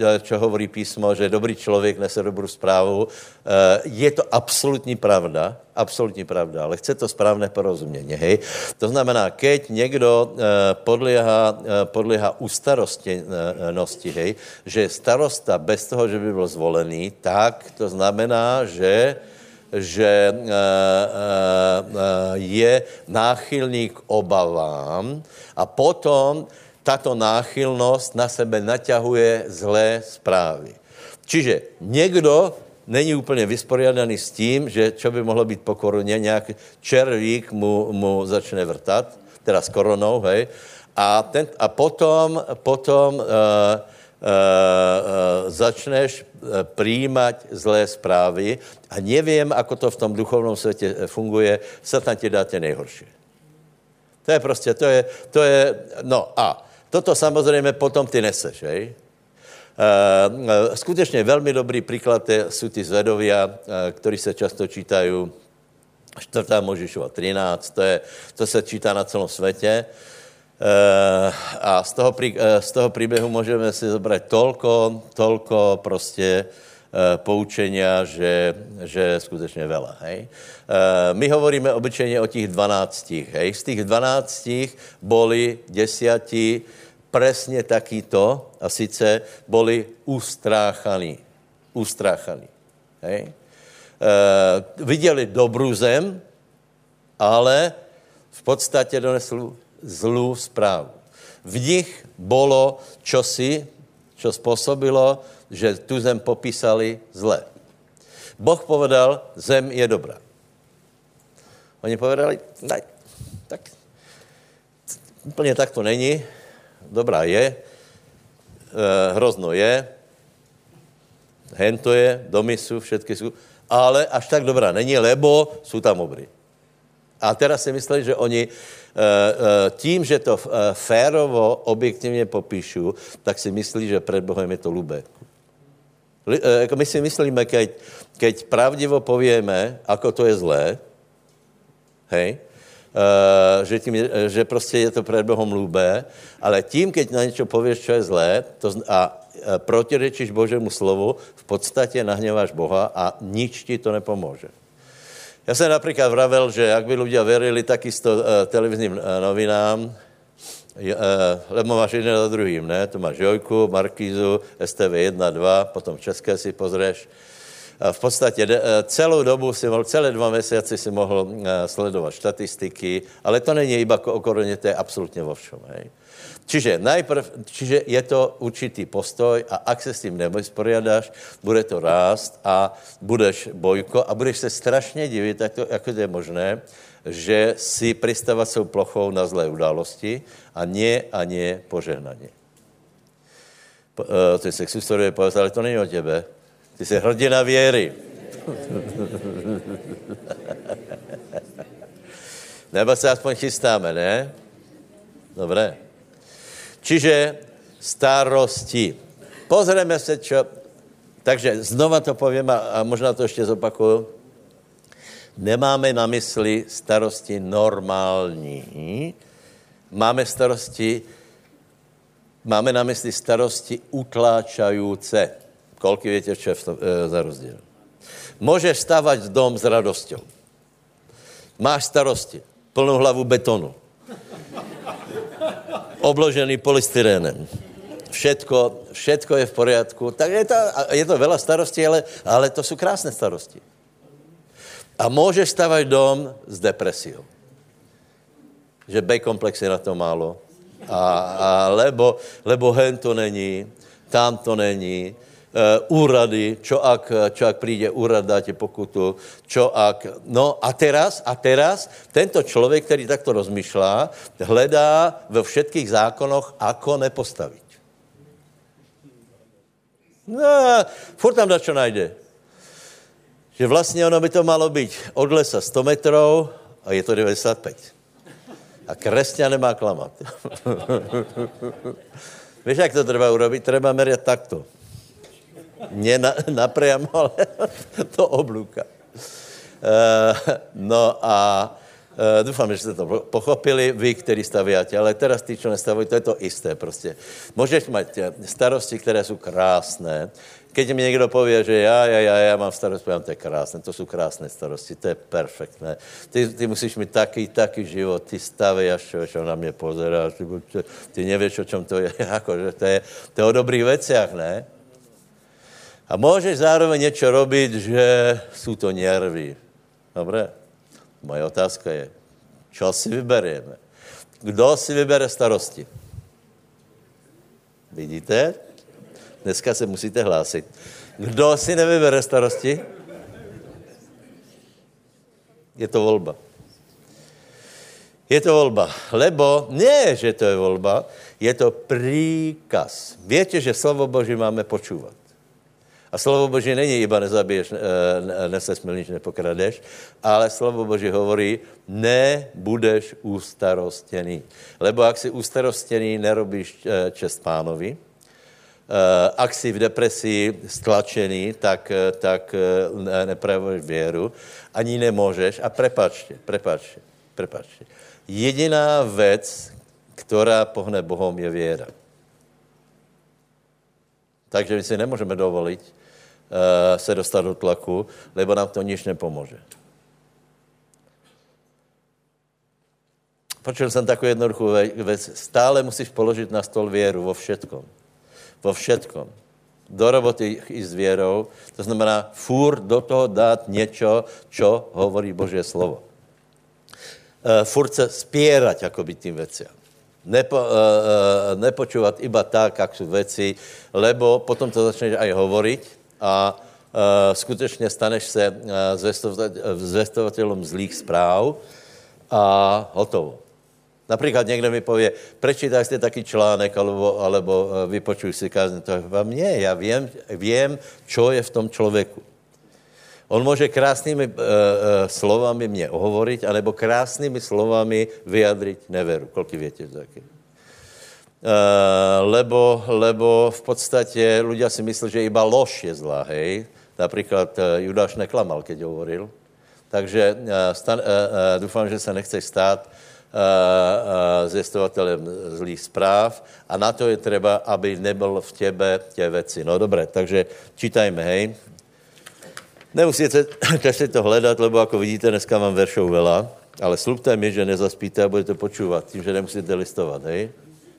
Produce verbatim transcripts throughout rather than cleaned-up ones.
čo hovorí písmo, že dobrý člověk nese dobrou zprávu. Je to absolutní pravda, absolutní pravda, ale chce to správné porozumění, hej. To znamená, keď někdo podléhá, podléhá ústarostnosti, hej, že starosta bez toho, že by byl zvolený, tak to znamená, že že uh, uh, je náchylný k obavám a potom táto náchylnosť na sebe naťahuje zlé správy. Čiže niekto není úplne vysporiadaný s tím, že čo by mohlo byť po korune, nejaký červík mu, mu začne vrtať, teda s koronou, hej, a, ten, a potom, potom uh, Uh, uh, začneš uh, príjmať zlé správy a neviem, ako to v tom duchovnom svete funguje, Satan ti dá tie nejhoršie. To je proste, to je, to je, no a toto samozrejme potom ty neseš, hej? Uh, skutečne veľmi dobrý príklad sú tí zvedovia, uh, ktorí sa často čítajú štvrtá Mojžišova trinásť, to, je, to sa číta na celom svete. Uh, a z toho, prí, uh, z toho príbehu môžeme si zobrať toľko, toľko proste uh, poučenia, že, že je skutečne veľa, hej. Uh, my hovoríme obyčajne o tých dvanáctich, hej. Z tých dvanáctich boli desiatí presne takýto, a sice boli ustráchaní. Ustráchaní, hej. Uh, videli dobrú zem, ale v podstate donesli zlú správu. V nich bolo čosi, čo spôsobilo, že tu zem popísali zle. Boh povedal, zem je dobrá. Oni povedali, daj, tak, úplne tak to není, dobrá je, e, hrozno je, hento je, domy sú, všetky sú, ale až tak dobrá není, lebo sú tam obry. A teraz si mysleli, že oni tím, že to férovo, objektivně popíšu, tak si myslí, že pred Bohem je to ľúbe. My si myslíme, keď, keď pravdivo povieme, ako to je zlé, hej, že, tím, že prostě je to pred Bohem ľúbe, ale tím, keď na niečo povieš, čo je zlé, to a protirečíš Božemu slovu, v podstatě nahněváš Boha a nič ti to nepomůže. Ja som napríklad vravel, že ak by ľudia verili takisto uh, televizným uh, novinám, je, uh, lebo máš jeden za druhým, ne? Tu máš Jojku, Markízu, es té vé jedna, dva, potom České si pozrieš. Uh, v podstate uh, celú dobu si mohol, celé dva mesiaci si mohol uh, sledovať štatistiky, ale to není iba o korone, to je absolútne vo všom, hej. Čiže najprv, čiže je to určitý postoj a ak se s tím nevysporiadáš, bude to rást a budeš bojko a budeš se strašně divit, jak to, jak to je možné, že si pristávat svou plochou na zlé události a nie a nie požehnaně. Po, uh, ty se k historii pověst, ale to není o tebe. Ty jsi hrdina věry. Nebo se aspoň chystáme, ne? Dobré. Čiže starosti. Pozrieme sa, čo... Takže znova to poviem a možná to ešte zopakujem. Nemáme na mysli starosti normální. Máme starosti... Máme na mysli starosti utláčajúce. Koľko viete, čo je v tom, e, za rozdiel? Môžeš stávať dom s radosťou. Máš starosti. Plnú hlavu betonu. Obložený polystyrénem. Všetko, všetko je v poriadku. Tak je to, je to veľa starostí, ale, ale to sú krásne starosti. A môžeš stavať dom s depresiou. Že B-komplex je na to málo. A, a lebo, lebo hen to není, tam to není. Uh, úrady, čo ak, čo ak príde úrad, dáte pokutu, čo ak... No a teraz, a teraz, tento človek, ktorý takto rozmýšľa, hledá vo všetkých zákonoch, ako nepostaviť. No, furt tam dá, čo nájde. Že vlastne ono by to malo byť od lesa sto metrov a je to deväťdesiatpäť. A kresťan nemá klamať. Vieš, jak to treba urobiť? Treba meriať takto. Nie na, napriamo, ale to oblúka. E, no a e, Uh, doufám, že jste to pochopili, vy, který stavíte, ale teraz ty, čo nestavují, to je to isté prostě. Můžeš mať starosti, které jsou krásné. Keď mi někdo pově, že já, já, já, já mám starosti, povím, to je krásné, to jsou krásné starosti, to je perfektné. Ty, ty musíš mít taký, taký život, ty stavíš, čo na mě pozeráš, ty, ty nevíš, o čem to je, jako, že to je, to je o dobrých veciach, ne? A můžeš zároveň něco robiť, že jsou to nervy. Dobré? Moje otázka je, čo si vyberieme? Kdo si vybere starosti? Vidíte? Dneska se musíte hlásit. Kdo si nevybere starosti? Je to volba. Je to volba. Lebo nie, že to je volba, je to príkaz. Viete, že slovo Boží máme počúvať. A slovo Boží není iba nezabiješ, nesesmilníš, nepokradeš, ale slovo Boží hovorí, nebudeš ustarostěný. Lebo ak si ustarostěný, nerobíš čest pánovi. Ak si v depresii stlačený, tak, tak neprejavuješ věru. Ani nemůžeš. A prepáčte, prepáčte, prepáčte. Jediná věc, která pohne Bohom, je věra. Takže my si nemůžeme dovolit uh, se dostat do tlaku, lebo nám to nič nepomůže. Počul jsem takovou jednoduchou věc. Stále musíš položit na stôl věru vo všetkom. Vo všetkom. Do roboty i s věrou. To znamená, furt do toho dát něco, čo hovorí Božie slovo. Uh, furt se spierať akoby tým veciam. Nepo, uh, nepočúvať iba tak, ak sú veci, lebo potom to začneš aj hovoriť a uh, skutečne staneš sa uh, zvestovateľom zlých správ a hotovo. Napríklad niekto mi povie, prečítaj si taký článek alebo, alebo vypočuj si kázeň. To vám nie, ja viem, viem, čo je v tom človeku. On môže krásnymi e, e, slovami mne ohovoriť, alebo krásnymi slovami vyjadriť neveru. Koľko viete také? E, lebo, lebo v podstate ľudia si myslí, že iba lož je zlá, hej. Napríklad e, Judáš neklamal, keď hovoril. Takže e, stan, e, e, dúfam, že sa nechceš stáť e, e, zvestovateľom zlých správ a na to je treba, aby nebol v tebe tie veci. No dobre, takže čítajme, hej. Nemusíte si to hledat, lebo ako vidíte, dneska mám veršov veľa, ale slúbte mi, že nezaspíte a budete počúvať, tým, že nemusíte listovat, hej?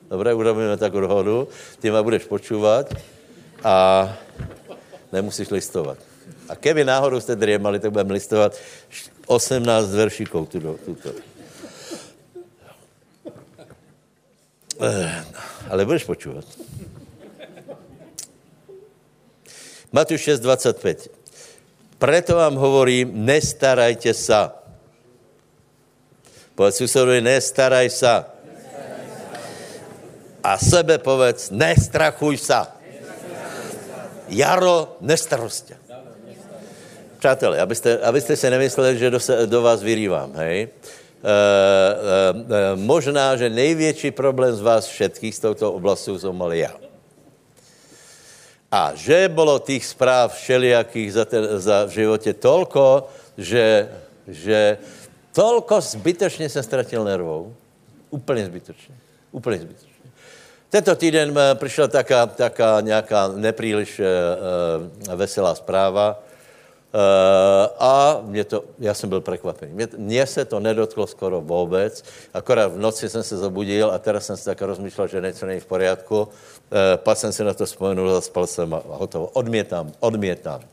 Dobre, urobíme takú dohodu, ty ma budeš počúvať a nemusíš listovať. A keby náhodou ste driemali, tak budem listovať osemnásť veršíkov tuto. tuto. Ale budeš počúvať. Matúš šesť dvadsaťpäť. Preto vám hovorím, nestarajte sa. Povedz súsedovi, nestaraj sa. Nestaraj sa. A sebe povedz, nestrachuj sa. Nestrachuj sa. Jaro nestarosti. Přátelé, abyste, abyste si nemysleli, že do, do vás vyrývam, hej? E, e, e, možná, že největší problém z vás všetkých z touto oblasti som mal ja. A že bolo tých správ všelijakých za, ten, za v živote toľko, že, že toľko zbytočne sa stratil nervov. Úplne zbytočne. Úplne zbytočne. Tento týden prišla taká, taká nejaká nepríliš e, veselá správa e, a mne to, ja som bol prekvapený. Mne, mne sa to nedotklo skoro vôbec. Akorát v noci som sa zabudil a teraz som sa tak rozmýšľal, že niečo nie je v poriadku. Pak jsem si na to vzpomenul, zaspal jsem a hotovo. Odmietám, odmietám.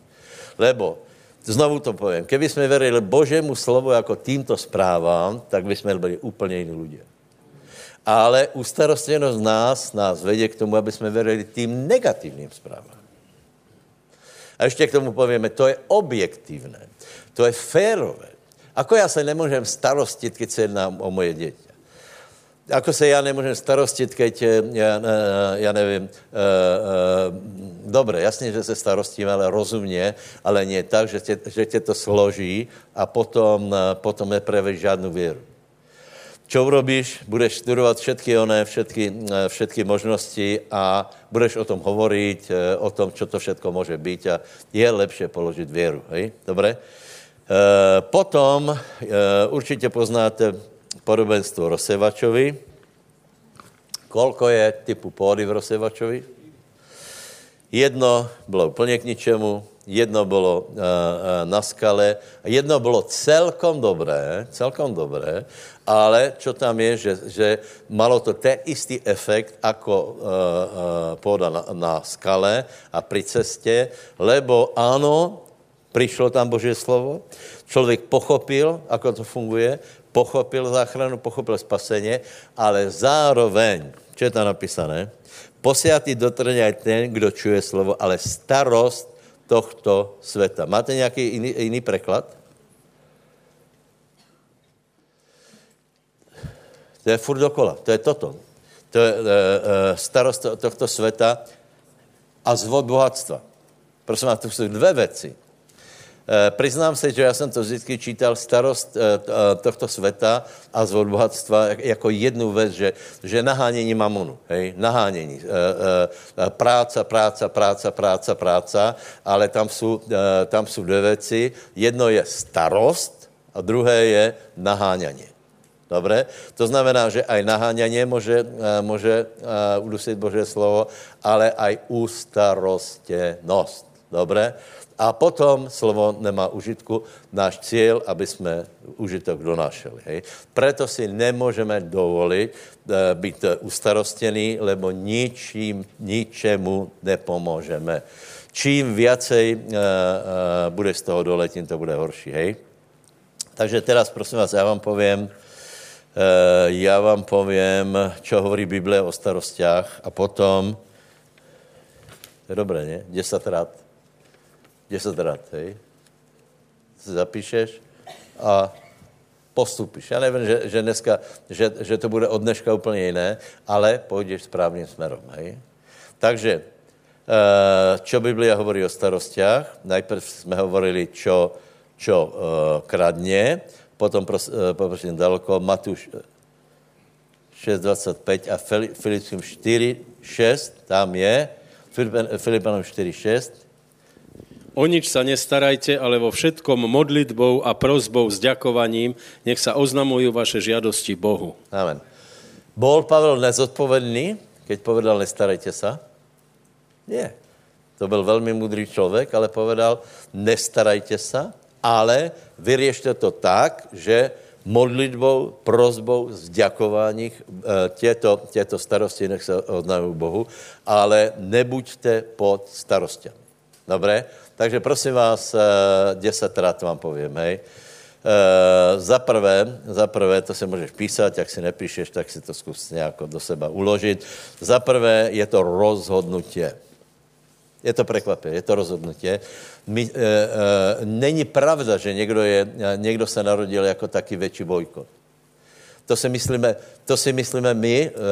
Lebo, znovu to poviem, keby jsme verili Božému slovu jako týmto správám, tak by jsme byli úplně jiní ľudia. Ale ustarostněnost nás, nás vede k tomu, aby jsme verili tým negativním správám. A ještě k tomu povieme, to je objektivné, to je férové. Ako já se nemůžem starostit, keď se jednám o moje děti? Ako sa ja nemôžem starostiť, keď ja, ja neviem, e, e, dobre, jasne, že sa starostím, ale rozumne, ale nie tak, že te, že te to složí a potom, potom nepreveď žiadnu vieru. Čo urobíš? Budeš študovať všetky one, všetky, všetky možnosti a budeš o tom hovoriť, o tom, čo to všetko môže byť a je lepšie položiť vieru, hej? Dobre? Potom určite poznáte podobenstvo rozsévačovi. Koľko je typu pôdy v rozsévačovi? Jedno bylo úplne k ničemu, jedno bylo na skale, jedno bylo celkom dobré, celkom dobré, ale čo tam je, že, že malo to ten istý efekt ako pôda na, na skale a pri ceste, lebo áno, prišlo tam Božie slovo, človek pochopil, ako to funguje, pochopil záchranu, pochopil spasenie, ale zároveň, čo je tam napísané, posiatý do trňa aj ten, kdo čuje slovo, ale starost tohto sveta. Máte nejaký iný, iný preklad? To je furt dokola, to je toto. To je e, starost tohto sveta a zvod bohatstva. Prosím vás, to sú dve veci. Priznám se, že já jsem to vždycky čítal, starost tohto světa a zvod bohatstva jako jednu věc, že, že nahánění mamonu, hej, nahánění, práca, práca, práca, práca, práca, ale tam jsou, tam jsou dvě věci, jedno je starost a druhé je naháňaně. Dobre? To znamená, že aj naháňanie může, může udusit Boží slovo, ale aj ústarostěnost. Dobre? A potom slovo nemá užitku, náš cieľ, aby sme užitok donášeli. Hej. Preto si nemôžeme dovoliť e, byť ustarostení, lebo ničím, ničemu nepomôžeme. Čím viacej e, e, bude z toho dole, tým to bude horší. Hej. Takže teraz, prosím vás, ja vám poviem, e, ja vám poviem, čo hovorí Biblia o starostiach a potom, to je dobré, nie? desaťkrát. desaťkrát, hej. Zapíšeš a postupíš. Ja neviem, že, že dneska, že, že to bude od dneška úplne iné, ale pôjdeš správnym smerom, hej. Takže, čo Biblia hovorí o starostiach? Najprv sme hovorili, čo, čo kradne, potom poprosím daleko, Matúš šesť dvadsaťpäť a Filipským štyri šesť, tam je, Filipanom štyri šesť, o nič sa nestarajte, ale vo všetkom modlitbou a prosbou s ďakovaním nech sa oznamujú vaše žiadosti Bohu. Amen. Bol Pavel nezodpovedný, keď povedal nestarajte sa? Nie. To byl veľmi múdrý človek, ale povedal nestarajte sa, ale vyriešte to tak, že modlitbou, prosbou, s ďakovaním tieto, tieto starosti nech sa oznamujú Bohu, ale nebuďte pod starostiami. Dobre? Takže prosím vás, desaťkrát vám poviem, hej. E, za prvé, za prvé, to si môžeš písať, ak si nepíšeš, tak si to skús nejako do seba uložiť. Za prvé je to rozhodnutie. Je to prekvapivé, je to rozhodnutie. My, e, e, není pravda, že niekto, je, niekto sa narodil ako taký väčší Bojko. To si myslíme, to si myslíme my, e, e,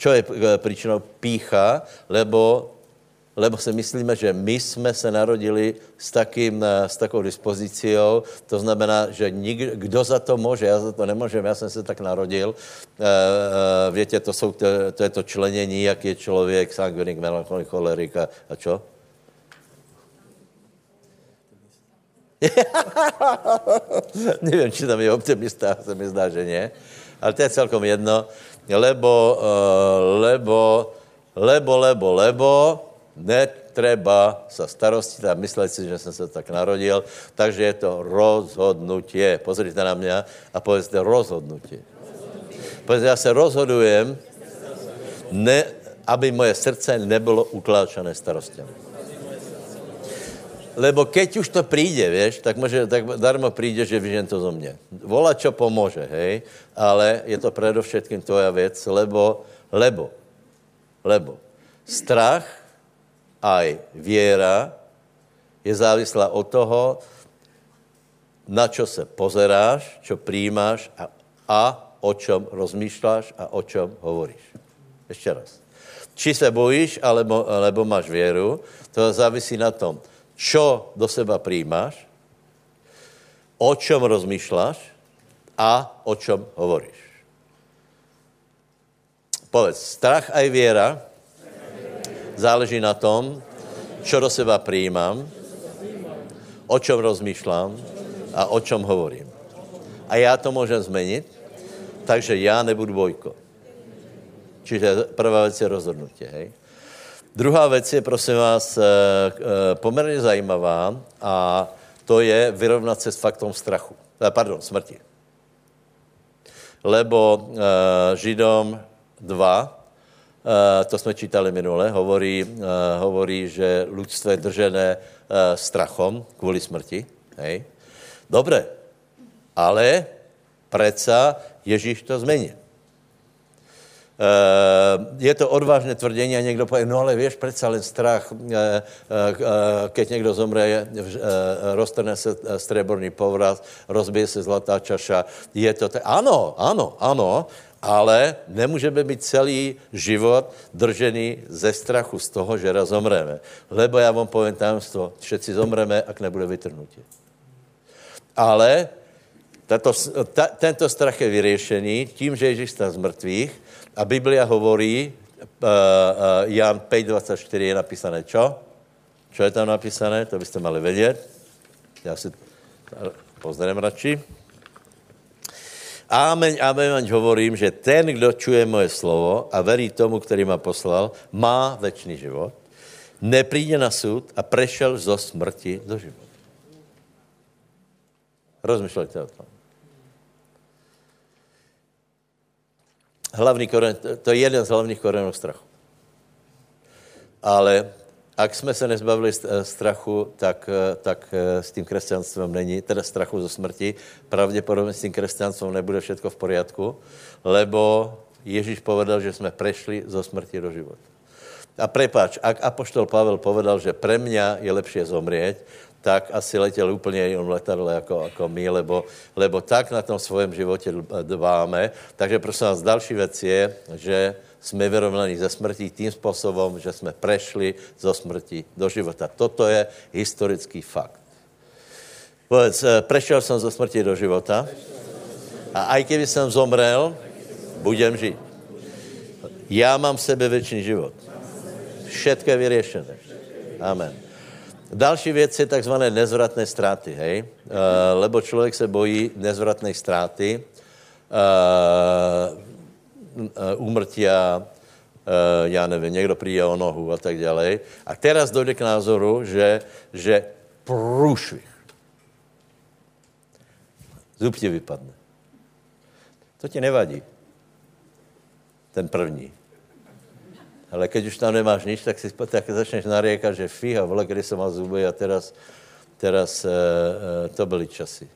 čo je príčinou pýcha, lebo lebo si myslíme, že my jsme se narodili s, takým, s takou dispozíciou, to znamená, že nikdo, kdo za to může, já za to nemůžem, já jsem se tak narodil. E, e, Víte, to, jsou, to, to je to členění, jak je člověk, sanguinik, melancholik, cholerik a, a čo? Nevím, či tam je optimista, se mi zdá, že nie. Ale to je celkom jedno, lebo, lebo, lebo, lebo, lebo, netreba sa starostiť a mysleť si, že som sa tak narodil. Takže je to rozhodnutie. Pozrite na mňa a povedzte rozhodnutie. rozhodnutie. Povedzte, ja sa rozhodujem, ne, aby moje srdce nebolo ukláčané starostiami. Lebo keď už to príde, vieš, tak, môže, tak darmo príde, že vyžen to zo mne. Volá, čo pomôže, hej? Ale je to predovšetkým tvoja vec, lebo, lebo, lebo strach aj viera je závislá od toho, na čo sa pozeráš, čo prijímáš a, a o čom rozmýšľaš a o čom hovoríš. Ešte raz. Či sa bojíš, alebo, alebo máš vieru, to závisí na tom, čo do seba prijímáš, o čom rozmýšľaš a o čom hovoríš. Povedz, strach aj viera záleží na tom, čo do seba prijímam, o čom rozmýšľam a o čom hovorím. A já to môžem zmeniť, takže já nebudu Bojko. Čiže prvá vec je rozhodnutie, hej. Druhá vec je, prosím vás, e, e, poměrně zajímavá a to je vyrovnat se s faktom strachu. E, pardon, smrti. Lebo e, Židom dva, Uh, to jsme čítali minule, hovorí, uh, hovorí, že ľudstvo je držené uh, strachom kvůli smrti. Hej. Dobre, ale preca Ježíš to zmení. Uh, je to odvážné tvrdení a někdo povie, no ale vieš, preca len strach, uh, uh, uh, keď někdo zomře, uh, roztrhne se stříbrný povraz, rozbije se zlatá čaša. Je to t- ano, ano, ano, ale nemůžeme být celý život držený ze strachu z toho, že raz zomreme. Lebo já vám povím tajemstvo, všetci zomreme, ak nebude vytrhnutí. Ale tato, ta, tento strach je vyriešený tím, že Ježíš stál z mrtvých a Biblia hovorí, uh, uh, Jan päť dvadsaťštyri je napísané čo? Čo je tam napísané? To byste mali vědět. Já si pozriem radši. Ámeň, ámeň, hovorím, že ten, kdo čuje moje slovo a verí tomu, který ma poslal, má večný život, nepríde na súd a prešel zo smrti do života. Rozmýšľajte o tom. Hlavný koren, to je jeden z hlavných korenov strachu. Ale ak jsme se nezbavili strachu, tak, tak s tím kresťanstvom není, teda strachu zo smrti. Pravděpodobně s tím kresťanstvom nebude všetko v poriadku, lebo Ježíš povedal, že jsme prešli zo smrti do života. A prepáč, ak apoštol Pavel povedal, že pre mňa je lepšie zomrieť, tak asi letěl úplně jiným letadle jako, jako my, lebo, lebo tak na tom svém životě dbáme. Takže prosím vás, další věc je, že jsme vyrovnaní ze smrti tím způsobem, že jsme prešli zo smrti do života. Toto je historický fakt. Povedz, prešel jsem zo smrti do života a aj keby jsem zomrel, budem žít. Já mám v sebe věčný život. Všetko je vyriešené. Amen. Další věc je takzvané nezvratné ztráty, hej? Lebo člověk se bojí nezvratné ztráty, úmrtia, já nevím, někdo přijde o nohu a tak ďalej. A teraz dojde k názoru, že, že průšvih. Zub ti vypadne. To ti nevadí. Ten první. Ale keď už tam nemáš nič, tak si tak začneš nariekať, že fíha, vole, kedy som mal zuby a teraz, teraz e, e, to byly časy.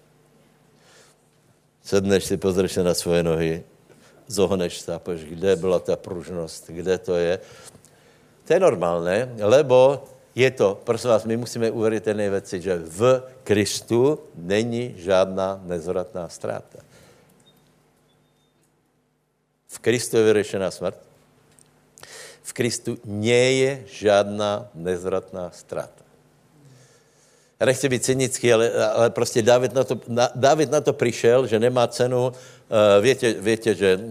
Sedneš si, pozrieš na svoje nohy, zohneš sa, povieš, kde byla ta pružnost, kde to je. To je normálne, lebo je to, prosím vás, my musíme uveriť jednej veci, že v Kristu není žádná nezvratná ztráta. V Kristu je vyriešená smrt. V Kristu nie je žádná nezvratná ztráta. Já nechci být cynický, ale, ale prostě Dávid na to, na, Dávid na to přišel, že nemá cenu. Uh, Víte, viete, že uh,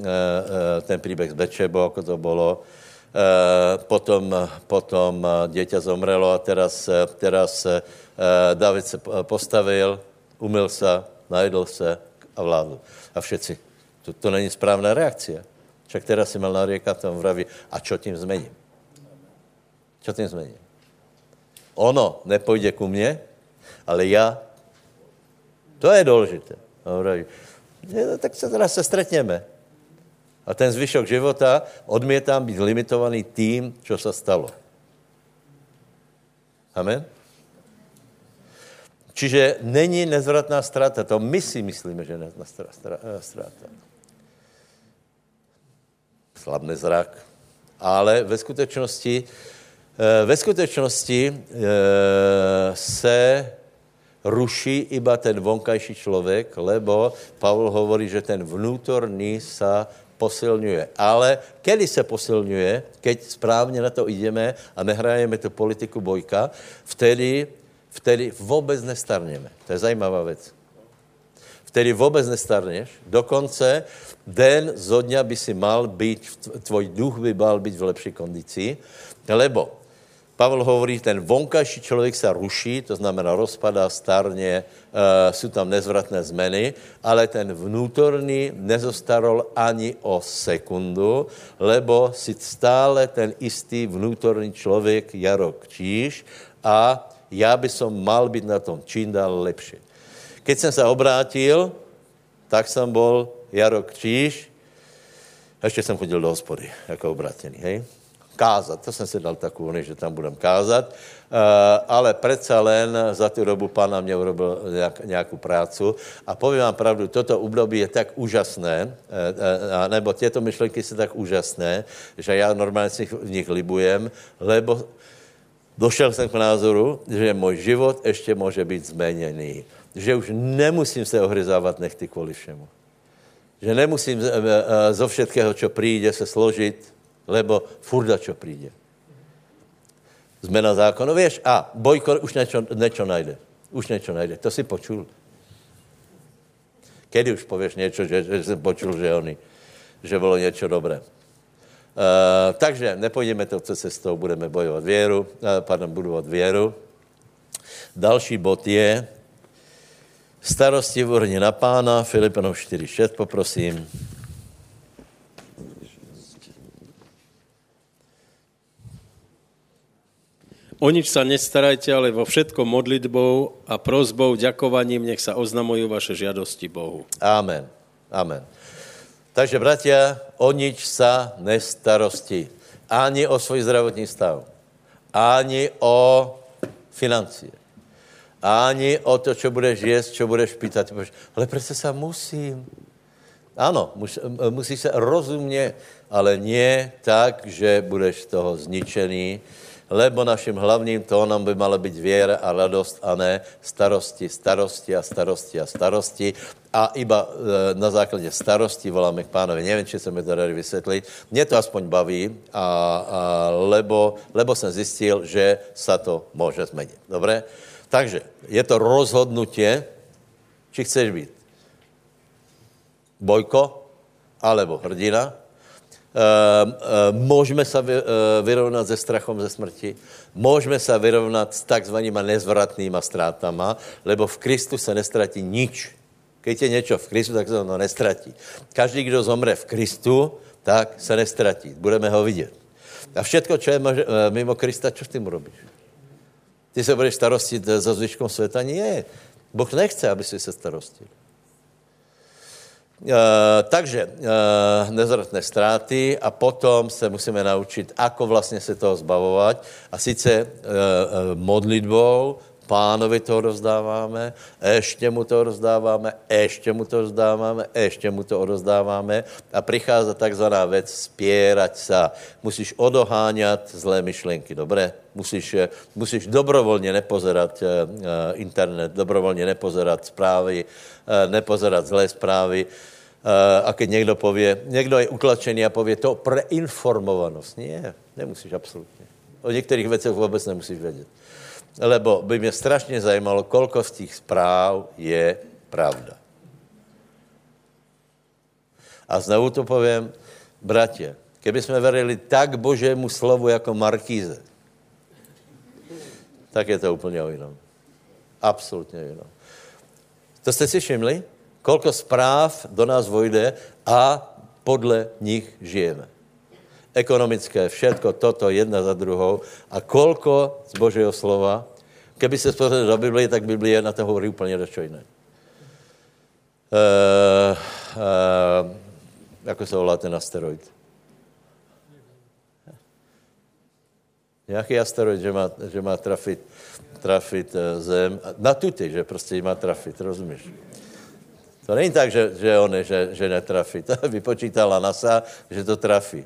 ten příběh z Bečebo, ako to bylo, uh, potom, potom dieťa zomrelo a teraz, teraz uh, Dávid se postavil, umyl se, najedl se a vládl. A všetci. To, to není správná reakcia. Však teraz si mal nariekať v tom vraví, a čo tím zmením? Čo tím zmením? Ono nepojde ku mne, ale ja, to je dôležité. Vraví, tak se teraz se stretneme. A ten zvyšok života odmietam byť limitovaný tým, čo sa stalo. Amen? Čiže není nezvratná strata. To my si myslíme, že je nezvratná strata. Slabne zrak. Ale ve skutečnosti, ve skutečnosti se ruší iba ten vonkajší člověk, lebo Pavel hovorí, že ten vnútorný sa posilňuje. Ale kedy se posilňuje, keď správně na to ideme a nehrajeme tu politiku Bojka, vtedy, vtedy vůbec nestarneme. To je zajímavá věc. Tedy vůbec nestarneš. Dokonce den zo dňa by si mal být, tvoj duch by mal být v lepší kondici, lebo Pavel hovorí, ten vonkajší člověk se ruší, to znamená rozpadá, stárně, e, jsou tam nezvratné změny, ale ten vnútorný nezostarol ani o sekundu, lebo si stále ten istý vnútorný člověk Jaro Kčíš a já by som mal být na tom čím dál lepší. Keď jsem se obrátil, tak jsem bol Jaro Kčíš, ještě jsem chodil do hospody jako obrátený, hej? Kázať. To som si dal takú, že tam budem kázať, e, ale predsa len za tú dobu pána mne urobil nejak, nejakú prácu a poviem vám pravdu, toto obdobie je tak úžasné, e, e, nebo tieto myšlenky sú tak úžasné, že ja normálne si v nich libujem, lebo došel som k názoru, že môj život ešte môže byť zmenený, že už nemusím sa ohryzávať nechty kvôli všemu, že nemusím e, e, zo všetkého, čo príde, sa složiť, lebo furt dačo príde. Zmena zákonu, vieš, a Bojko už niečo, niečo najde. Už niečo najde. To si počul. Kedy už povieš niečo, že, že som počul, že oni, že bolo niečo dobré. Uh, takže nepôjdeme touto cestou, budeme bojovať vieru, uh, pardon, budovať vieru. Další bod je starosti v urni na pána, Filipanom štyri šesť, poprosím. O nič sa nestarajte, ale vo všetkom modlitbou a prosbou, ďakovaním, nech sa oznamujú vaše žiadosti Bohu. Amen. Amen. Takže, bratia, o nič sa nestarosti. Ani o svoj zdravotný stav. Ani o financie. Ani o to, čo budeš jesť, čo budeš pýtať. Ale prečo sa musím? Áno, mus, musíš sa rozumne, ale nie tak, že budeš toho zničený, lebo naším hlavním tónom by mala byť viera a radosť a ne starosti, starosti a starosti a starosti. A iba na základe starosti voláme k pánovi. Neviem, či sa mi to dá vysvetliť. Mne to aspoň baví, a, a, lebo, lebo som zistil, že sa to môže zmeniť. Dobre? Takže je to rozhodnutie, či chceš byť Bojko alebo hrdina. Uh, uh, môžeme sa vy, uh, vyrovnať se strachom ze smrti, môžeme sa vyrovnať s takzvanýma nezvratnýma strátama, lebo v Kristu sa nestratí nič. Keď je niečo v Kristu, tak sa ono nestratí. Každý, kdo zomre v Kristu, tak sa nestratí. Budeme ho vidieť. A všetko, čo je mož- uh, mimo Krista, čo s tým robíš? Ty sa budeš starostiť so zvyškom sveta? Nie. Boh nechce, aby si sa starostil. Uh, takže uh, nezvratné ztráty a potom se musíme naučit, ako vlastně se toho zbavovat. A sice uh, uh, modlitbou, pánovi to rozdáváme, ještě mu to rozdáváme, ještě mu to rozdáváme, ještě mu to rozdáváme a prichází takzvaná věc spierať sa. Musíš odoháňat zlé myšlenky, dobré? Musíš, musíš dobrovolně nepozerať uh, internet, dobrovolně nepozerať zprávy, uh, nepozerať zlé zprávy. Uh, a keď někdo povie, někdo je utlačený a povie to preinformovanost. Nie, nemusíš absolutně. O některých věcech vůbec nemusíš vědět. Lebo by mě strašně zajímalo, koľko z těch zpráv je pravda. A znovu to poviem, bratě, keby jsme verili tak Božému slovu jako Markíze, tak je to úplně o jinom. Absolutně o jinom. To jste si všimli? Koľko zpráv do nás vojde a podle nich žijeme. Ekonomické, všetko toto, jedna za druhou. A koľko z Božieho slova, keby ste spozreli do Biblie, tak Biblia na to hovorí úplne dačo iné. Uh, uh, ako sa volá ten asteroid? Nejaký asteroid, že má, že má trafiť, trafiť zem. Na tuty, že proste má trafiť, rozumieš? To není tak, že, že on je, že, že netrafí. To vypočítala NASA, že to trafí.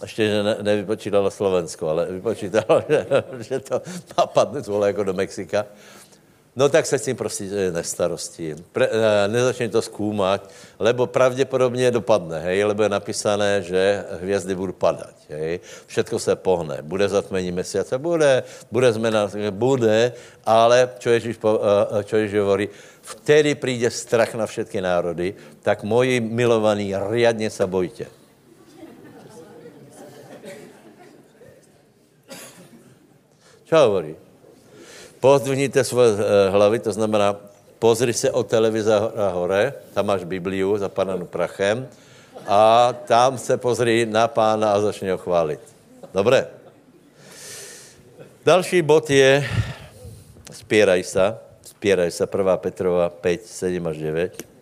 Ešte ne, nevypočítala Slovensko, ale vypočítala, že, že to má padnúť vole ako do Mexika. No tak sa s tým proste nestarostí. Pre, nezačne to skúmať, lebo pravdepodobne dopadne, hej, lebo je napísané, že hviezdy budú padať, hej. Všetko sa pohne. Bude zatmení mesiaca? Bude. Bude zmena? Bude. Ale čo Ježíš, čo Ježíš hovorí, vtedy príde strach na všetky národy, tak moji milovaní, riadne sa bojte. Co hovorí? Pozdvihnite svoje hlavy, to znamená, pozri se od televizora hore, tam máš Bibliu zapadanou prachem a tam se pozri na pána a začni ho chválit. Dobré? Další bod je spieraj sa, spieraj sa, prvá Petrova päť, sedem až deväť.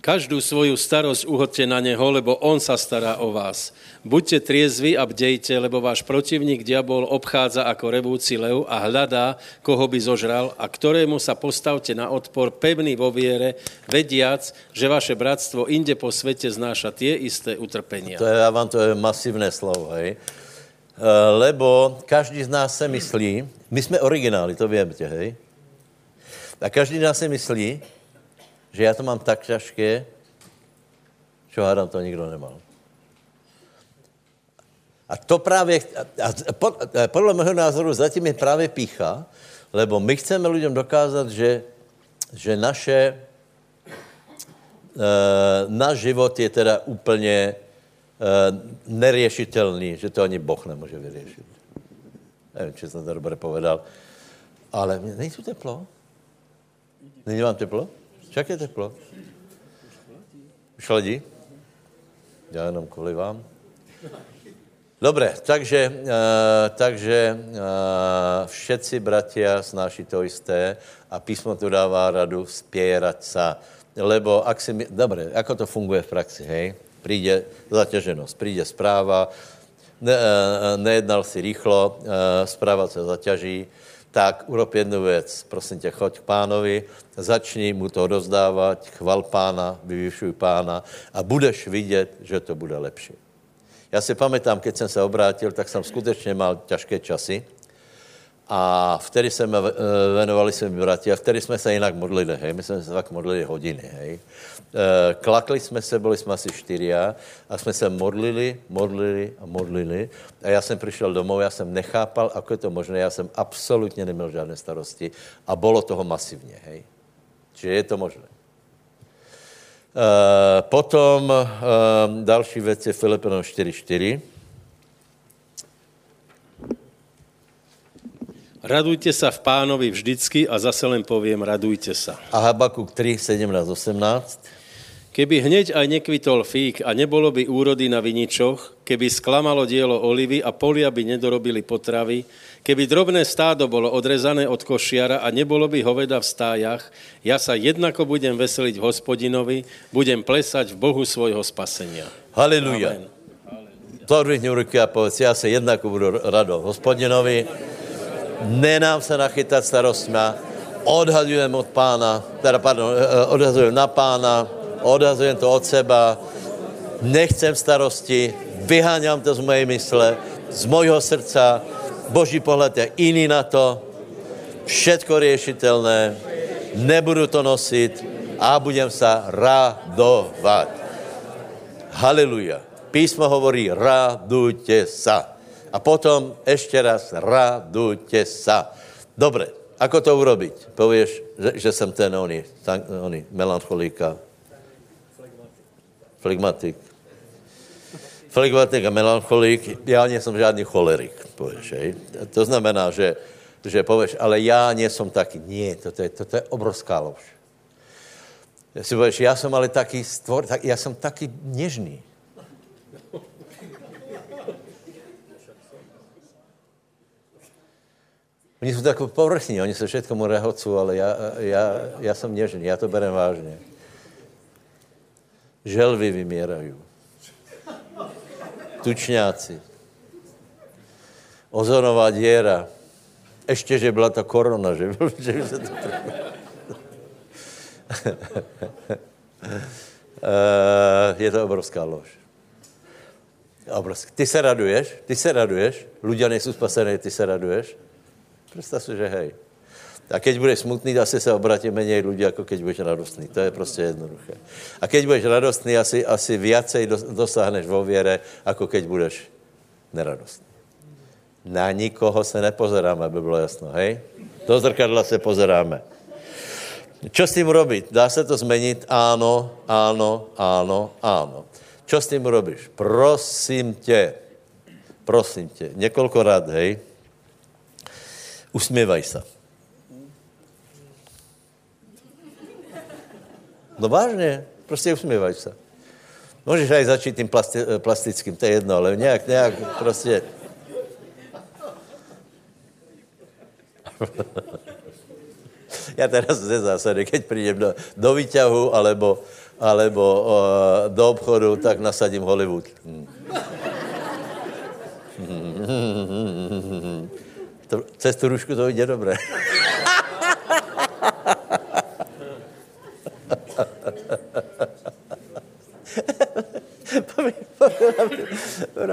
Každú svoju starosť uhodte na neho, lebo on sa stará o vás. Buďte triezvi a bdejte, lebo váš protivník diabol obchádza ako revúci lev a hľadá, koho by zožral a ktorému sa postavte na odpor pevný vo viere, vediac, že vaše bratstvo inde po svete znáša tie isté utrpenia. To je, ja vám to je masívne slovo, hej. Lebo každý z nás se myslí, my sme origináli, to viemte, hej. A každý z nás se myslí, že já to mám tak ťažké, čo hádám, to nikdo nemal. A to právě, a podle mého názoru zatím je právě pícha, lebo my chceme lidem dokázat, že, že naše, e, náš život je teda úplně e, neriešitelný, že to ani Boh nemůže vyřešit. Nevím, či jsem to dobře povedal, ale není tu teplo? Není vám teplo? Však je teplo. Už hladí? Já jenom kvůli vám. Dobré, takže, uh, takže uh, všetci bratia snáší to isté a písmo tu dává radu spierať sa. Lebo, ak si my... Dobre, ako to funguje v praxi, hej? Príde zaťaženosť, príde správa, ne, uh, nejednal si rýchlo, uh, správa sa zaťaží, tak urob jednu věc, prosím tě, choď k pánovi, začni mu to rozdávat, chval pána, vyvyšuj pána a budeš vidět, že to bude lepší. Já si pamätám, keď jsem se obrátil, tak jsem skutečně mal ťažké časy a vtedy jsme venovali se mi bratia, vtedy jsme se jinak modlili, hej, my jsme se tak modlili hodiny, hej. Klakli jsme se, byli jsme asi štyria a jsme se modlili, modlili a modlili a já jsem přišel domů, já jsem nechápal, ako je to možné, já jsem absolutně neměl žádné starosti a bylo toho masivně, hej. Čiže je to možné. E, potom e, další věc je Filipanom štyri štyri. Radujte sa v pánovi vždycky a zase len poviem, radujte sa. A Habakuk tri, sedemnásť, osemnásť. Keby hneď aj nekvitol fík a nebolo by úrody na viničoch, keby sklamalo dielo olivy a polia by nedorobili potravy, keby drobné stádo bolo odrezané od košiara a nebolo by hoveda v stájach, ja sa jednako budem veseliť v Hospodinovi, budem plesať v Bohu svojho spasenia. Halelujá. To odvihni ruky a povedz, ja sa jednako budu rado Hospodinovi. Nenám se nachytat starostma, odhazujem od pána, teda pardon, odhazujem na pána, odhazujem to od seba, nechcem starosti, vyháňam to z mojej mysle, z mojho srdca, boží pohled je jiný na to, všetko riešiteľné, nebudu to nosit a budem sa radovať. Haleluja. Písmo hovorí, radujte sa. A potom ešte raz, radujte sa. Dobre, ako to urobiť? Povieš, že, že som ten oný, ten oný melancholíka. Flegmatik. Flegmatik a melancholík. Ja nie som žiadny cholerik, povieš, hej. To znamená, že, že povieš, ale ja nie som taký. Nie, toto je, toto je obrovská lož. Ja si povieš, ja som ale taký stvor, tak, ja som taký nežný. Oni sú takové povrchní, oni sa všetkomu rehocú, ale ja, ja, ja som nežný, ja to berem vážne. Želvy vymierajú. Tučňáci. Ozonová diera. Ešte, že bola tá korona, že, že by sa to... Je to obrovská lož. Obrovská. Ty sa raduješ? Ty sa raduješ? Ľudia nejsú spasení, ty sa raduješ? Predstav si, že hej. A keď budeš smutný, asi sa obráti menej ľudí, ako keď budeš radostný. To je proste jednoduché. A keď budeš radostný, asi, asi viacej dosáhneš vo viere, ako keď budeš neradostný. Na nikoho sa nepozeráme, aby bolo jasno, hej? Do zrkadla sa pozeráme. Čo s tým robiť? Dá sa to zmeniť? Áno, áno, áno, áno. Čo s tým robíš? Prosím te. prosím tě, niekoľkokrát, hej, usmievaj sa. No vážne, proste usmievaj sa. Môžeš aj začít tým plasti- plastickým, to je jedno, ale nejak, nejak, proste... Ja teraz ze zásady, keď prídem do, do výťahu alebo, alebo uh, do obchodu, tak nasadím Hollywood. Hmm. To, cez tú rúšku to ide dobre. Poviem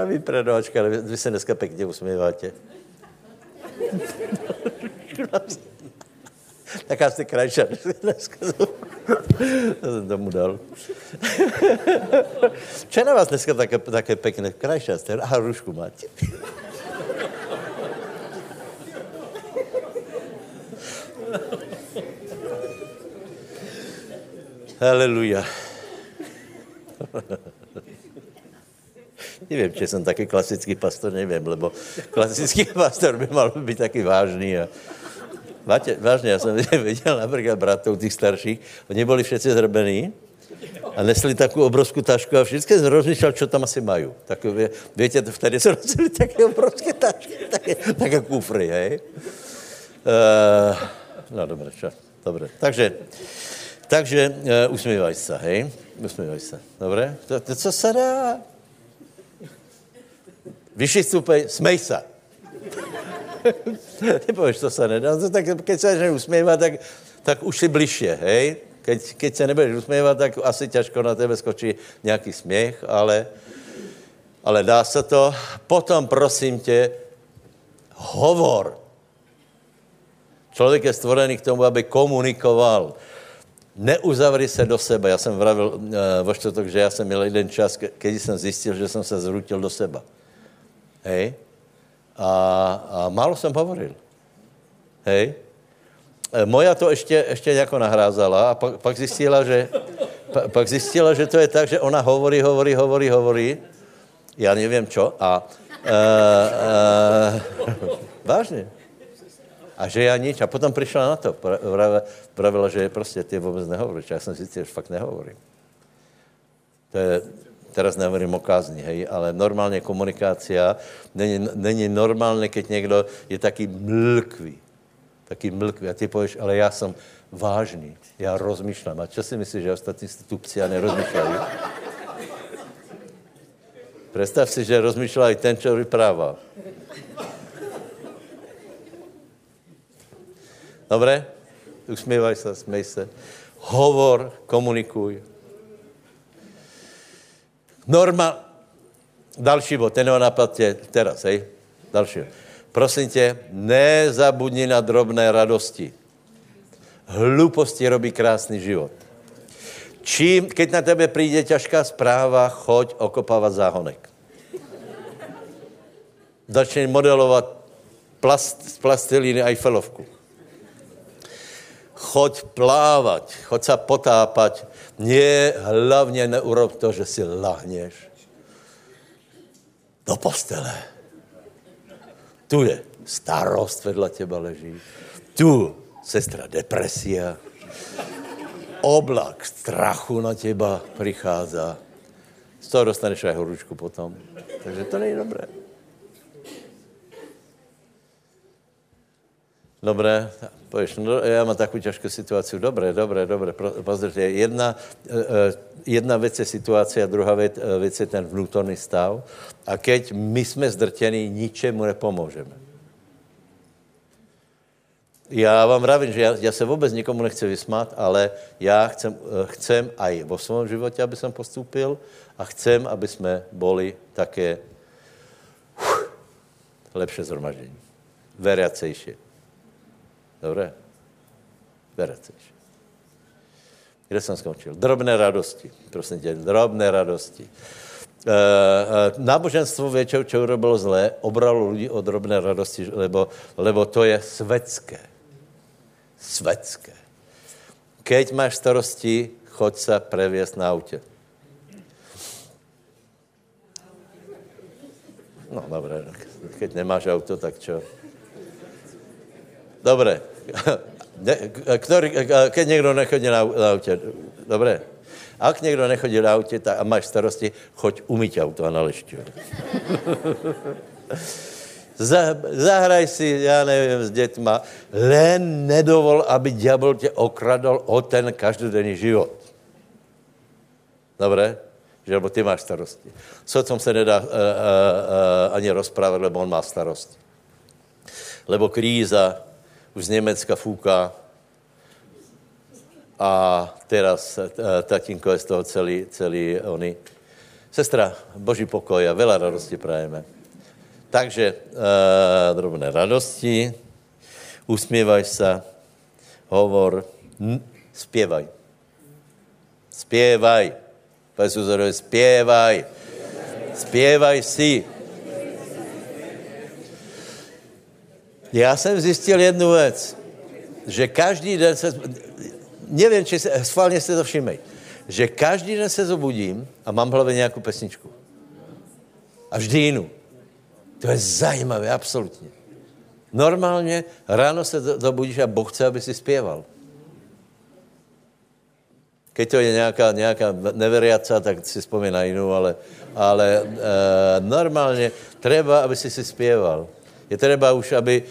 mi predáčka, ale vy sa dneska pekne usmievate. Taká ste krajšia. To som tomu dal. Čo je na vás dneska také, také pekné? Krajšia ste. Aha, rúšku máte. Halelujá. Neviem, či som taký klasický pastor, neviem, lebo klasický pastor by mal byť taký vážny a Máte, vážne, ja som videl napríklad bratov tých starších, oni boli všetci zrbení a nesli takú obrovskú tašku a všetci rozmýšľali, čo tam asi majú. Tak, viete, vtedy sa nosili také obrovské tašky, také, také kufry, hej? Uh, no, dobre, čo? Dobre, takže, takže uh, usmievaj sa, hej? Usmievaj sa, dobre? To, to co sa dá? Vyšší stupeň, smej sa. Nepovieš, to sa nedá. No, tak, keď sa než usmieva, tak, tak už si bližšie, hej? Keď, keď sa nebudeš usmievať, tak asi ťažko na tebe skočí nejaký smiech, ale, ale dá sa to. Potom, prosím te, hovor. Človek je stvorený k tomu, aby komunikoval. Neuzavri se do seba. Ja som vravil uh, vo štotok, že ja som měl jeden čas, keď som zistil, že som sa zrútil do seba. Hej? A, a málo som hovoril. Hej. Moja to ešte, ešte nejako nahrázala a pak, pak, zistila, že, pa, pak zistila, že to je tak, že ona hovorí, hovorí, hovorí, hovorí. Ja neviem čo. A, e, e, vážne. A že ja nič. A potom prišla na to. Pravila, že proste ty vôbec nehovoríš. Ja som si tiež fakt nehovorím. To je... Teraz nehovorím o kázni, hej, ale normálne komunikácia, není, není normálne, keď niekto je taký mlkvý, taký mlkvý a ty povieš, ale ja som vážny, ja rozmýšľam. A čo si myslíš, že ostatní tupci a nerozmýšľajú? Predstav si, že rozmýšľa aj ten, čo vypráva. Dobre? Usmievaj sa, smej sa. Hovor, komunikuj. Norma, další bod, ten ho napadne teraz, hej, další. Prosím tě, nezabudni na drobné radosti. Hluposti robí krásný život. Čím, keď na tebe príde ťažká správa, choď okopávať záhonek. Začni modelovat plast, z plastilíny Eiffelovku. Choď plávať, choď sa potápať. Nie, hlavne neurob to, že si lahneš do postele. Tu je starost, vedľa teba leží. Tu, sestra, depresia. Oblak strachu na teba prichádza. Z toho dostaneš aj horúčku potom. Takže to nie je dobré. Dobre, povieš, no, ja mám takú ťažkú situáciu. Dobre, dobre, dobre, pozrite, jedna, jedna vec je situácia, druhá vec, vec je ten vnútorný stav. A keď my sme zdrtení, ničemu nepomôžeme. Ja vám vravím, že ja, ja sa vôbec nikomu nechcem vysmať, ale ja chcem, chcem aj vo svojom živote, aby som postúpil a chcem, aby sme boli také uf, lepšie zhromaždenie, veriacejšie. Dobre? Veracejš. Kde som skončil? Drobné radosti. Prosím ťa, drobné radosti. E, e, náboženstvo vie, čo, čo urobilo zlé, obralo ľudí o drobné radosti, lebo, lebo to je svetské. Svetské. Keď máš starosti, choď sa previesť na aute. No, dobre, keď nemáš auto, tak čo? Dobre. Ktorý, keď niekto nechodí na aute, dobre. Ak niekto nechodí na aute a máš starosti, choď umyť auto a naležť ho. Zahraj si, ja neviem, s deťma. Len nedovol, aby diabol te okradol o ten každodenný život. Dobre? Že, lebo ty máš starosti. S otcom sa nedá uh, uh, uh, ani rozprávať, lebo on má starosti. Lebo kríza už z Nemecka fúka a teraz uh, tatínko je z toho celý, celý oný. Sestra, Boží pokoj a veľa radosti prajeme. Takže e, drobné radosti, usmievaj sa, hovor, hm, spievaj. Spievaj. Pane Suzorovi, spievaj. Spievaj si. Ja som zistil jednu vec, že každý den se, neviem, či se, schválne ste to všimli, že každý den se zobudím a mám v hlave nejakú pesničku. A vždy inú. To je zajímavé, absolutně. Normálně ráno se zobudíš a Boh chce, aby si zpěval. Keď to je nějaká, nějaká neveriaca, tak si vzpomíná jinou, ale, ale e, normálně treba, aby si si zpěval. Je treba už, aby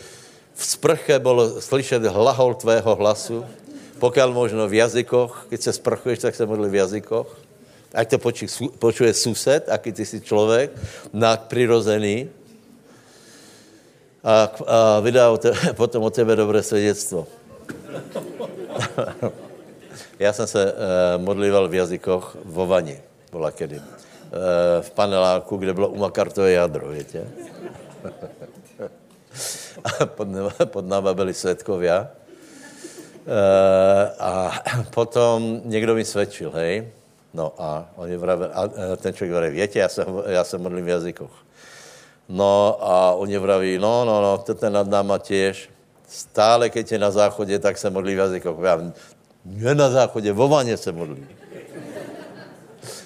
v sprche bylo slyšet hlahol tvého hlasu, pokud možno v jazykoch, keď se sprchuješ, tak se modlí v jazykoch. Ať to počuje sused, aký ty si člověk, nadprirozený, a, a vydá o tebe, potom o tebe dobré svedectvo. Ja som sa e, modlíval v jazykoch vo vani, bola kedy. E, v paneláku, kde bolo umakartové jadro, viete. A pod, pod náma byli svetkovia. E, a potom niekto mi svedčil, hej. No a, on je vravel, a ten človek vravel, viete, ja sa ja modlím v jazykoch. No a oni vraví, no, no, no, toto nad náma tiež. Stále, keď je na záchode, tak sa modlí v jazykoch. Ja, nie na záchode, vo vane sa modlí.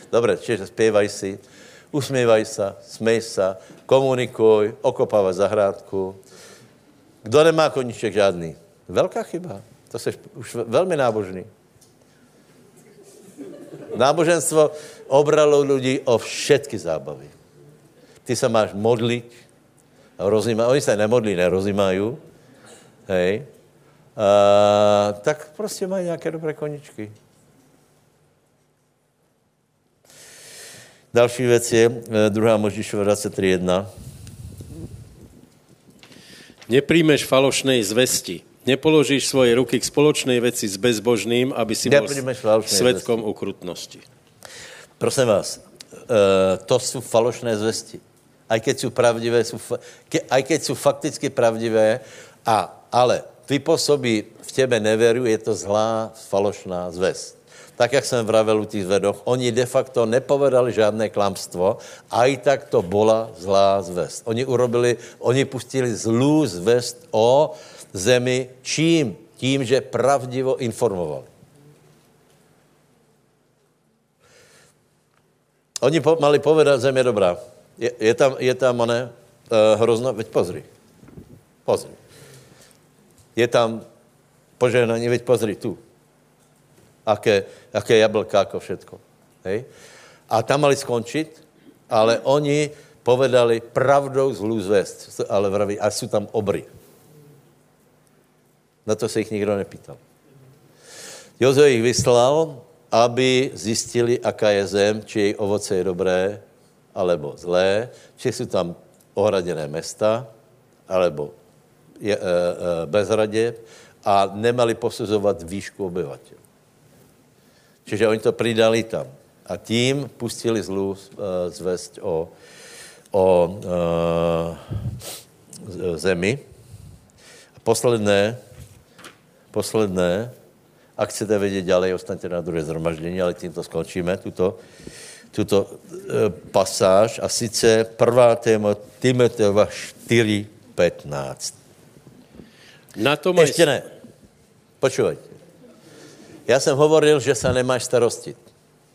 Dobre, čiže spievaj si, usmievaj sa, smej sa, komunikuj, okopávaj zahrádku. Kto nemá koníček žiadny? Veľká chyba. To jsi už veľmi nábožný. Náboženstvo obralo ľudí o všetky zábavy. Ty sa máš modliť, rozíma, oni sa nemodlí, nerozímajú, hej, a, tak proste majú nejaké dobré koničky. Další vec je druhá Mojžišova dvadsaťtri jedna. Nepríjmeš falošnej zvesti. Nepoložíš svoje ruky k spoločnej veci s bezbožným, aby si bol svedkom ukrutnosti. Prosím vás, e, to sú falošné zvesti. Aj keď sú pravdivé, sú fa- ke- aj keď sú fakticky pravdivé, a, ale vypôsobí v tebe neveru, je to zlá, falošná zvesť. Tak, jak som vravel u tých zvedoch, oni de facto nepovedali žiadne klamstvo, aj tak to bola zlá zvesť. Oni urobili, oni pustili zlú zvesť o zemi čím? Tím, že pravdivo informovali. Oni po, mali povedať, zem je dobrá. Je, je tam, je tam one, e, hrozno, veď pozri. Pozri. Je tam požehnanie, veď pozri tu. Aké, aké jablka, ako všetko. Hej? A tam mali skončiť, ale oni povedali pravdou zlú zvesť. Ale vraví, a sú tam obry. Na to sa ich nikto nepýtal. Jozef ich vyslal, aby zistili, aká je zem, či jej ovoce je dobré, alebo zlé, či sú tam ohradené mesta, alebo je, e, e, bezradie, a nemali posuzovať výšku obyvateľ. Čiže oni to pridali tam. A tím pustili zlú e, zvesť o, o e, zemi. A posledné, posledné, ak chcete vedieť ďalej, ostaňte na druhé zhromaždenie, ale týmto skončíme túto, túto e, pasáž. A sice prvá téma Timoteova štyri pätnásť. Na tom ešte ne. Počúvajte. Ja som hovoril, že sa nemáš starostiť.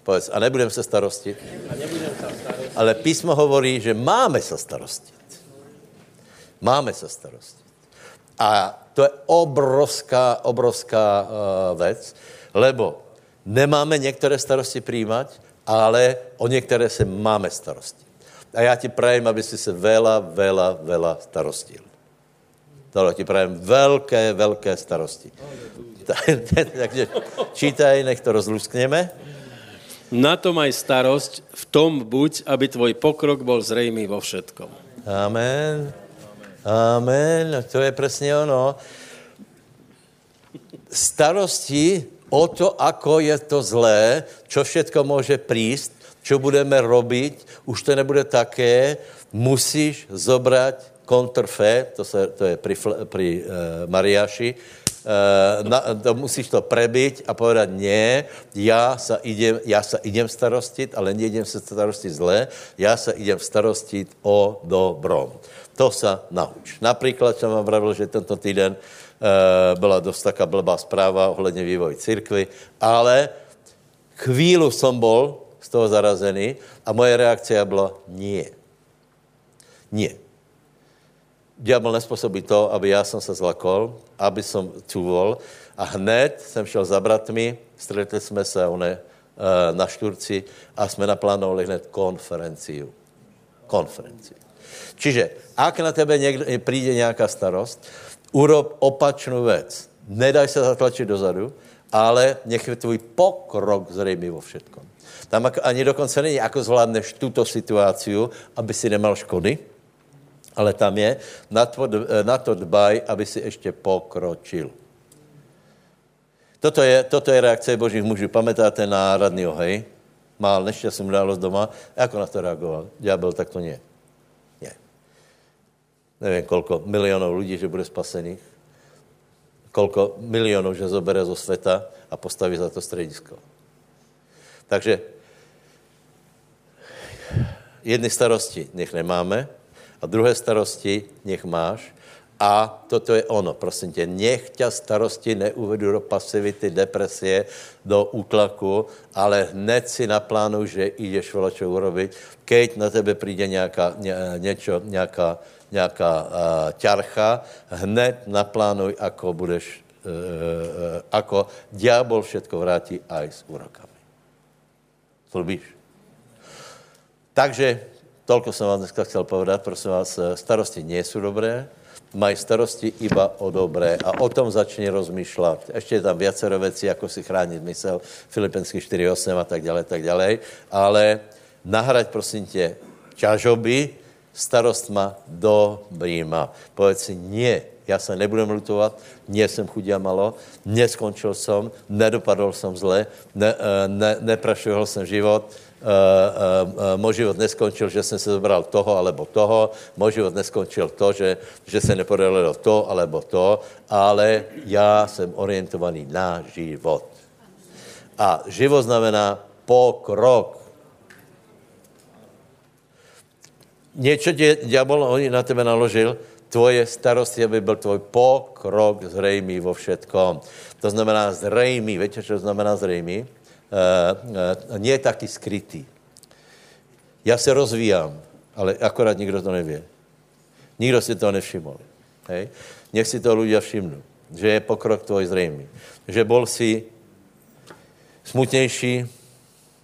Povedz, a nebudem sa starostiť. A nebudem sa starostiť. Ale písmo hovorí, že máme sa starostiť. Máme sa starostiť. A to je obrovská, obrovská uh, vec, lebo nemáme niektoré starosti príjmať, ale o niektoré sa máme starosti. A ja ti prajem, aby si sa veľa, veľa, veľa starostil. To ti prajem veľké, veľké starosti. Takže čítaj, nech to rozlúskneme. Na to maj starosť, v tom buď, aby tvoj pokrok bol zrejmý vo všetkom. Amen. Amen. To je presne ono. Starosti o to, ako je to zlé, čo všetko môže prísť, čo budeme robiť, už to nebude také, musíš zobrať kontrfé, to, sa, to je pri, pri uh, Mariáši, uh, na, to musíš to prebiť a povedať, nie, ja sa idem, ja sa idem starostiť, ale nejdem sa starostiť zle, ja sa idem starostiť o dobrom. To sa nauč. Napríklad, čo vám vravil, že tento týden uh, bola dosť taká blbá správa ohledne vývoj cirkvi, ale chvíľu som bol z toho zarazený a moje reakcia bola, nie. Nie. Diabol nespôsobí to, aby ja som sa zlakol, aby som cúvol a hned som šel za bratmi, stretli sme sa one, na Štúrci a sme naplánovali hned konferenciu. Konferenciu. Čiže, ak na tebe niekde, príde nejaká starosť, urob opačnú vec. Nedaj sa zatlačiť dozadu, ale nech je tvoj pokrok zrejmý vo všetkom. Tam ani dokonce není, ako zvládneš túto situáciu, aby si nemal škody, ale tam je, na to, na to dbaj, aby si ešte pokročil. Toto je, toto je reakcia Božích mužů. Pamätáte na radný ohej? Mal nešťastnú událosť doma. Ako na to reagoval? Diabel, tak to nie. Nie. Neviem, koľko miliónov ľudí, že bude spasených. Koľko miliónov, že zobere zo sveta a postaví za to stredisko. Takže jedny starosti nech nemáme, a druhé starosti nech máš. A toto je ono, prosím ťa. Nech ťa starosti neuvedú do pasivity, depresie, do útlaku, ale hned si naplánuj, že ideš veľa čo urobiť. Keď na tebe príde nejaká, ne, niečo, nejaká, nejaká uh, ťarcha, hned naplánuj, ako budeš, uh, uh, ako diabol všetko vráti aj s úrokami. Slúbíš? Takže toľko som vám dneska chcel povedať, prosím vás, starosti nie sú dobré, maj starosti iba o dobré a o tom začne rozmýšľať. Ešte je tam viacero vecí, ako si chrániť mysel, Filipenských štyri osem a tak ďalej, tak ďalej, ale nahrať, prosím te, ťažoby starostma dobrýma. Povedz si, nie, ja sa nebudem ľutovať, nie som chudia malo, neskončil som, nedopadol som zle, ne, ne, neprašoval som život, Uh, uh, uh, môj život neskončil, že som sa zobral toho alebo toho, môj život neskončil to, že, že sa nepodarilo to alebo to, ale ja som orientovaný na život. A život znamená pokrok. Niečo diabol, on na tebe naložil, tvoje starosti, aby byl tvoj pokrok zrejmý vo všetkom. To znamená zrejmý, viete, čo znamená zrejmý? Uh, uh, nie je taký skrytý. Ja sa rozvíjam, ale akorát nikto to nevie. Nikto si to nevšimol. Hej? Nech si to ľudia všimnú, že je pokrok tvoj zrejmý. Že bol si smutnejší,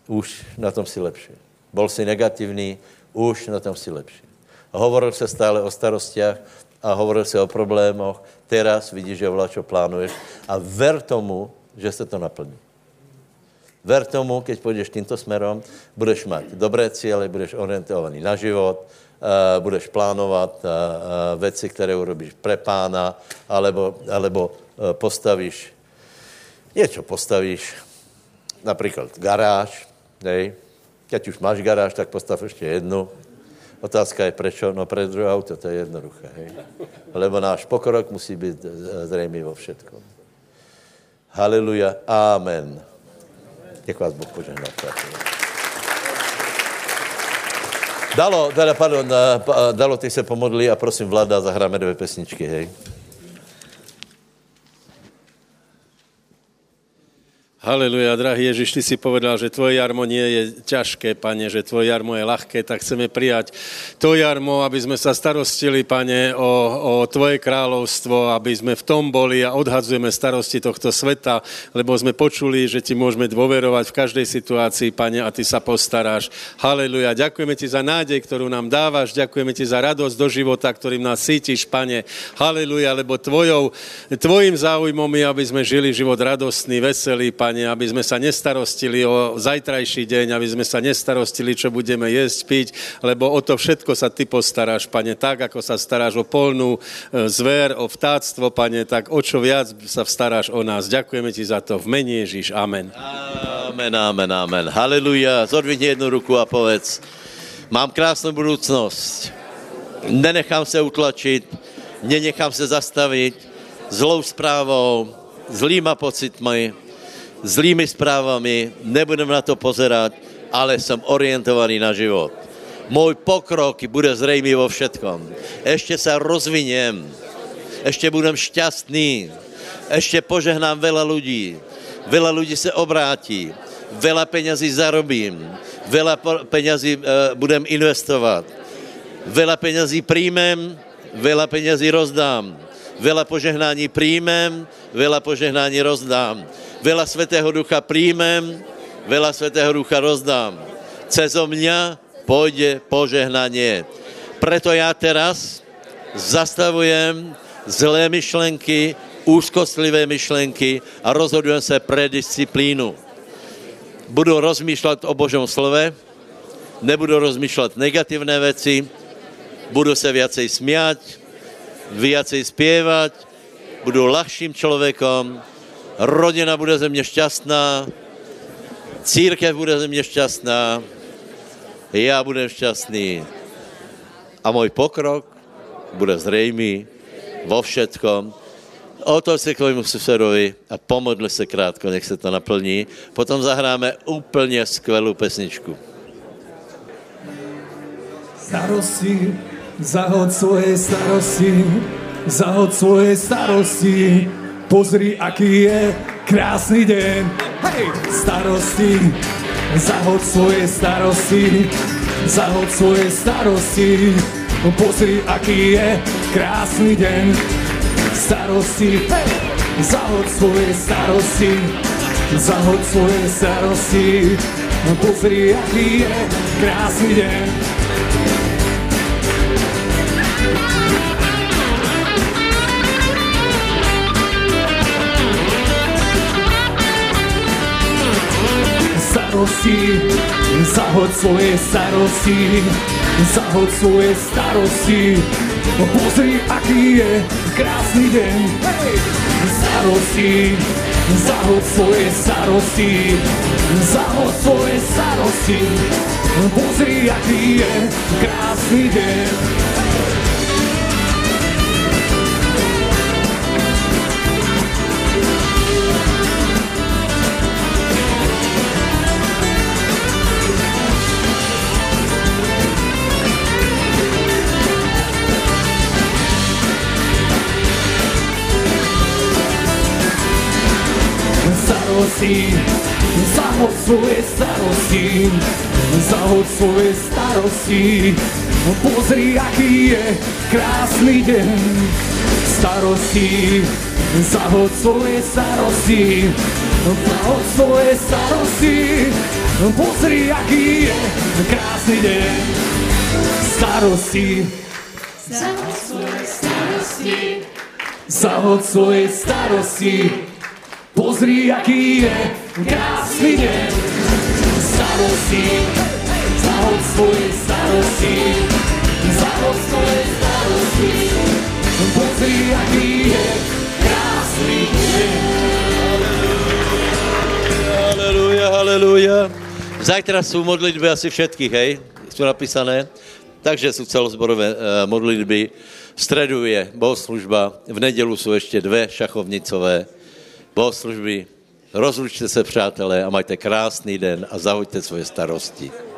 už na tom si lepšie. Bol si negatívny, už na tom si lepšie. Hovoril sa stále o starostiach a hovoril sa o problémoch. Teraz vidíš, že vláčo plánuješ a ver tomu, že sa to naplní. Ver tomu, keď pôjdeš týmto smerom, budeš mať dobré ciele, budeš orientovaný na život, uh, budeš plánovať uh, uh, veci, ktoré urobíš pre pána, alebo, alebo uh, postavíš, niečo postavíš, napríklad garáž, hej. Keď už máš garáž, tak postav ešte jednu. Otázka je prečo, no pre druhé auto, to je jednoduché, hej. Lebo náš pokrok musí byť zrejmý vo všetkom. Haleluja, amen. Nech vás Boh požehná. Dalo, teda, pardon, Dalo, ty se pomodli a prosím, Vlada, zahráme dvě pesničky, hej. Haleluja, drahý Ježiš, Ty si povedal, že Tvoje jarmo nie je ťažké, Pane, že Tvoje jarmo je ľahké, tak chceme prijať to jarmo, aby sme sa starostili, Pane, o, o Tvoje kráľovstvo, aby sme v tom boli a odhadzujeme starosti tohto sveta, lebo sme počuli, že Ti môžeme dôverovať v každej situácii, Pane, a Ty sa postaráš. Haleluja, ďakujeme Ti za nádej, ktorú nám dávaš, ďakujeme Ti za radosť do života, ktorým nás cítiš, Pane. Haleluja, lebo Tvojou, Tvojim záujmom je, aby sme žili život radostný, veselý, Pane. Aby sme sa nestarostili o zajtrajší deň, aby sme sa nestarostili, čo budeme jesť, piť, lebo o to všetko sa Ty postaráš, Pane, tak, ako sa staráš o polnú zver, o vtáctvo, Pane, tak o čo viac sa staráš o nás. Ďakujeme Ti za to. V mene Ježiš. Amen. Amen, amen, amen. Halelujá. Zodvihni jednu ruku a povedz: mám krásnu budúcnosť. Nenechám sa utlačiť, nenechám sa zastaviť zlou správou, zlýma pocitmi, zlými správami, nebudem na to pozerať, ale som orientovaný na život. Môj pokrok bude zrejmý vo všetkom. Ešte sa rozviniem, ešte budem šťastný, ešte požehnám veľa ľudí, veľa ľudí sa obrátí, veľa peňazí zarobím, veľa peňazí e, budem investovať, veľa peňazí príjmem, veľa peňazí rozdám, veľa požehnání príjmem, veľa požehnání rozdám. Veľa Svätého Ducha príjmem, veľa Svätého Ducha rozdám. Cezo mňa pôjde požehnanie. Preto ja teraz zastavujem zlé myšlenky, úzkostlivé myšlenky a rozhodujem sa pre disciplínu. Budu rozmýšľať o Božom slove, nebudu rozmýšľať negatívne veci, budu sa viacej smiať, viacej spievať, budu ľahším človekom. Rodina bude ze mě šťastná, církev bude ze mě šťastná, já budem šťastný a můj pokrok bude zřejmý vo všetkom. Otoč se k tvému susedovi a pomodli se krátko, nech se to naplní. Potom zahráme úplně skvělou pesničku. Starosti, zahod svoje starosti, zahod svoje starosti. Pozri, aký je krásny deň. Hej! Starosti, zahod svoje starosti, zahod svoje starosti. Pozri, aký je krásny deň. Starosti, hej! Zahod svoje starosti, zahod svoje starosti. Pozri, aký je krásny deň. Starosti, zahod svoje starosti, zahod svoje starosti. Pozri, aký je krásny deň. Starosti, zahod svoje starosti, zahod svoje starosti. Pozri, aký je krásny deň. Starosti, zahod svoje starosti, zahod svoje starosti. Pozri, aký je krásny deň. Starosti, zahod svoje starosti, zahod svoje starosti. Pozri, aký je krásny deň. Starosti, zahod svoje starosti, zahod svoje starosti. Pozri, aký je krásny deň. Starosti, zahod svoje starosti, zahod svoje starosti. Pozri, aký je krásny deň. Halelujá, halelujá. Zajtra sú modlitby asi všetkých, hej? Sú napísané. Takže sú celozborové modlitby. V stredu je bohoslužba, v nedělu sú ešte dve šachovnicové bohoslužby. Rozlučte se, přátelé, a majte krásný den a zahoďte svoje starosti.